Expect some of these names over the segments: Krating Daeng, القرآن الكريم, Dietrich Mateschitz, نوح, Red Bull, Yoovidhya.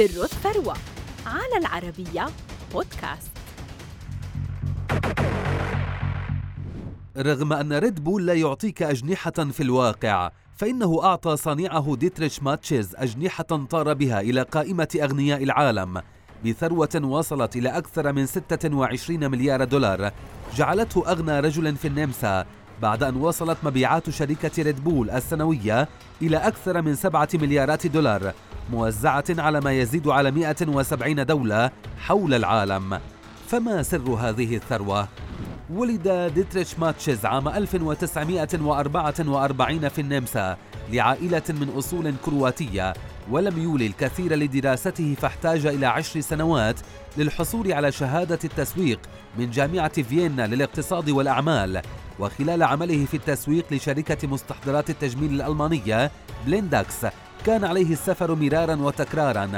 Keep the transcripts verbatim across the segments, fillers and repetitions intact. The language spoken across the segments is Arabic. سر الثروة على العربية بودكاست. رغم أن ريد بول لا يعطيك أجنحة في الواقع، فإنه أعطى صنيعه ديتريش ماتشيز أجنحة طار بها إلى قائمة أغنياء العالم بثروة وصلت إلى أكثر من ستة وعشرين مليار دولار، جعلته أغنى رجل في النمسا بعد أن وصلت مبيعات شركة ريد بول السنوية إلى أكثر من سبعة مليارات دولار موزعة على ما يزيد على مئة وسبعين دولة حول العالم. فما سر هذه الثروة؟ ولد ديتريش ماتشيز عام ألف وتسعمئة وأربعة وأربعين في النمسا لعائلة من أصول كرواتية، ولم يولي الكثير لدراسته، فاحتاج إلى عشر سنوات للحصول على شهادة التسويق من جامعة فيينا للاقتصاد والأعمال. وخلال عمله في التسويق لشركة مستحضرات التجميل الألمانية بلندكس كان عليه السفر مرارا وتكرارا،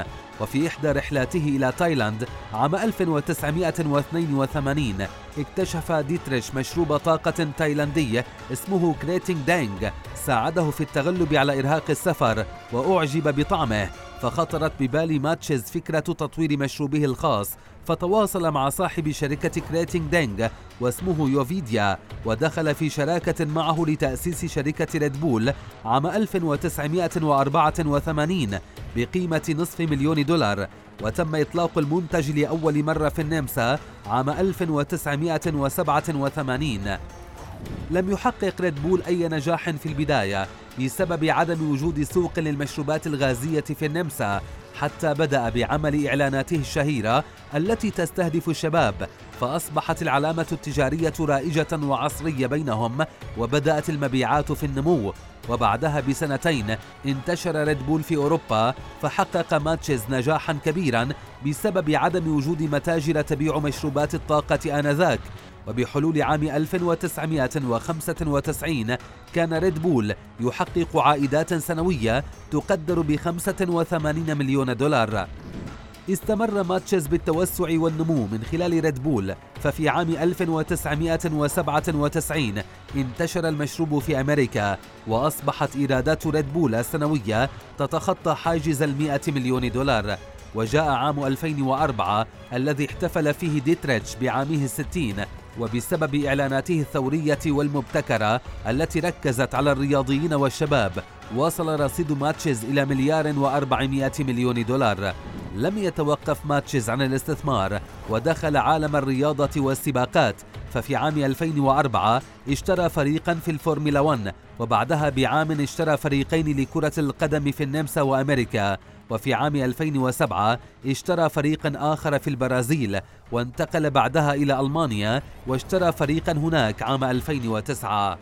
وفي إحدى رحلاته إلى تايلاند عام ألف وتسعمئة واثنين وثمانين اكتشف ديتريش مشروب طاقة تايلاندي اسمه كريتينغ دانغ، ساعده في التغلب على إرهاق السفر، وأعجب بطعمه، فخطرت ببال ماتشيز فكرة تطوير مشروبه الخاص، فتواصل مع صاحب شركة كرايتينغ دانغ واسمه يوفيديا، ودخل في شراكة معه لتأسيس شركة ريد بول عام ألف وتسعمئة وأربعة وثمانين بقيمة نصف مليون دولار، وتم إطلاق المنتج لأول مرة في النمسا عام ألف وتسعمئة وسبعة وثمانين. لم يحقق ريد بول أي نجاح في البداية بسبب عدم وجود سوق للمشروبات الغازية في النمسا، حتى بدأ بعمل إعلاناته الشهيرة التي تستهدف الشباب، فأصبحت العلامة التجارية رائجة وعصرية بينهم، وبدأت المبيعات في النمو. وبعدها بسنتين انتشر ريد بول في أوروبا، فحقق ماتشيز نجاحا كبيرا بسبب عدم وجود متاجر تبيع مشروبات الطاقة آنذاك. وبحلول عام ألف وتسعمئة وخمسة وتسعين كان ريد بول يحقق عائدات سنوية تقدر ب خمسة وثمانين مليون دولار. استمر ماتشيز بالتوسع والنمو من خلال ريد بول، ففي عام ألف وتسعمئة وسبعة وتسعين انتشر المشروب في أمريكا، وأصبحت إيرادات ريد بول السنوية تتخطى حاجز المئة مليون دولار. وجاء عام ألفين وأربعة الذي احتفل فيه ديتريش بعامه الستين، وبسبب إعلاناته الثورية والمبتكرة التي ركزت على الرياضيين والشباب، وصل رصيد ماتشيز إلى مليار وأربعمائة مليون دولار. لم يتوقف ماتشيز عن الاستثمار ودخل عالم الرياضة والسباقات، ففي عام ألفين وأربعة اشترى فريقا في الفورمولا واحد، وبعدها بعام اشترى فريقين لكرة القدم في النمسا وأمريكا، وفي عام ألفين وسبعة اشترى فريقا آخر في البرازيل، وانتقل بعدها إلى ألمانيا واشترى فريقا هناك عام ألفين وتسعة.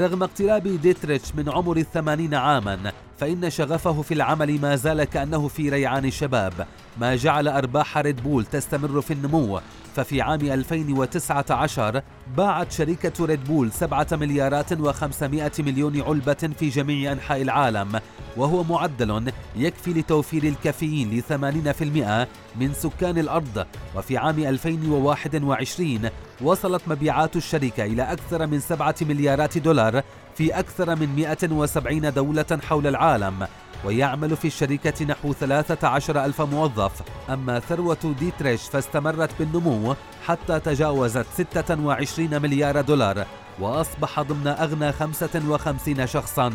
رغم اقتراب ديتريش من عمر الثمانين عاما، فإن شغفه في العمل ما زال كأنه في ريعان الشباب، ما جعل أرباح ريد بول تستمر في النمو. ففي عام ألفين وتسعة عشر باعت شركة ريد بول سبعة مليارات وخمسمئة مليون علبة في جميع أنحاء العالم، وهو معدل يكفي لتوفير الكافيين ل ثمانين بالمئة من سكان الأرض. وفي عام ألفين وواحد وعشرين وصلت مبيعات الشركة إلى أكثر من سبعة مليارات دولار في أكثر من مئة وسبعين دولة حول العالم، ويعمل في الشركة نحو ثلاثة عشر ألف موظف. أما ثروة ديتريش فاستمرت بالنمو حتى تجاوزت ستة وعشرين مليار دولار، وأصبح ضمن أغنى خمسة وخمسين شخصا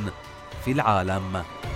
في العالم.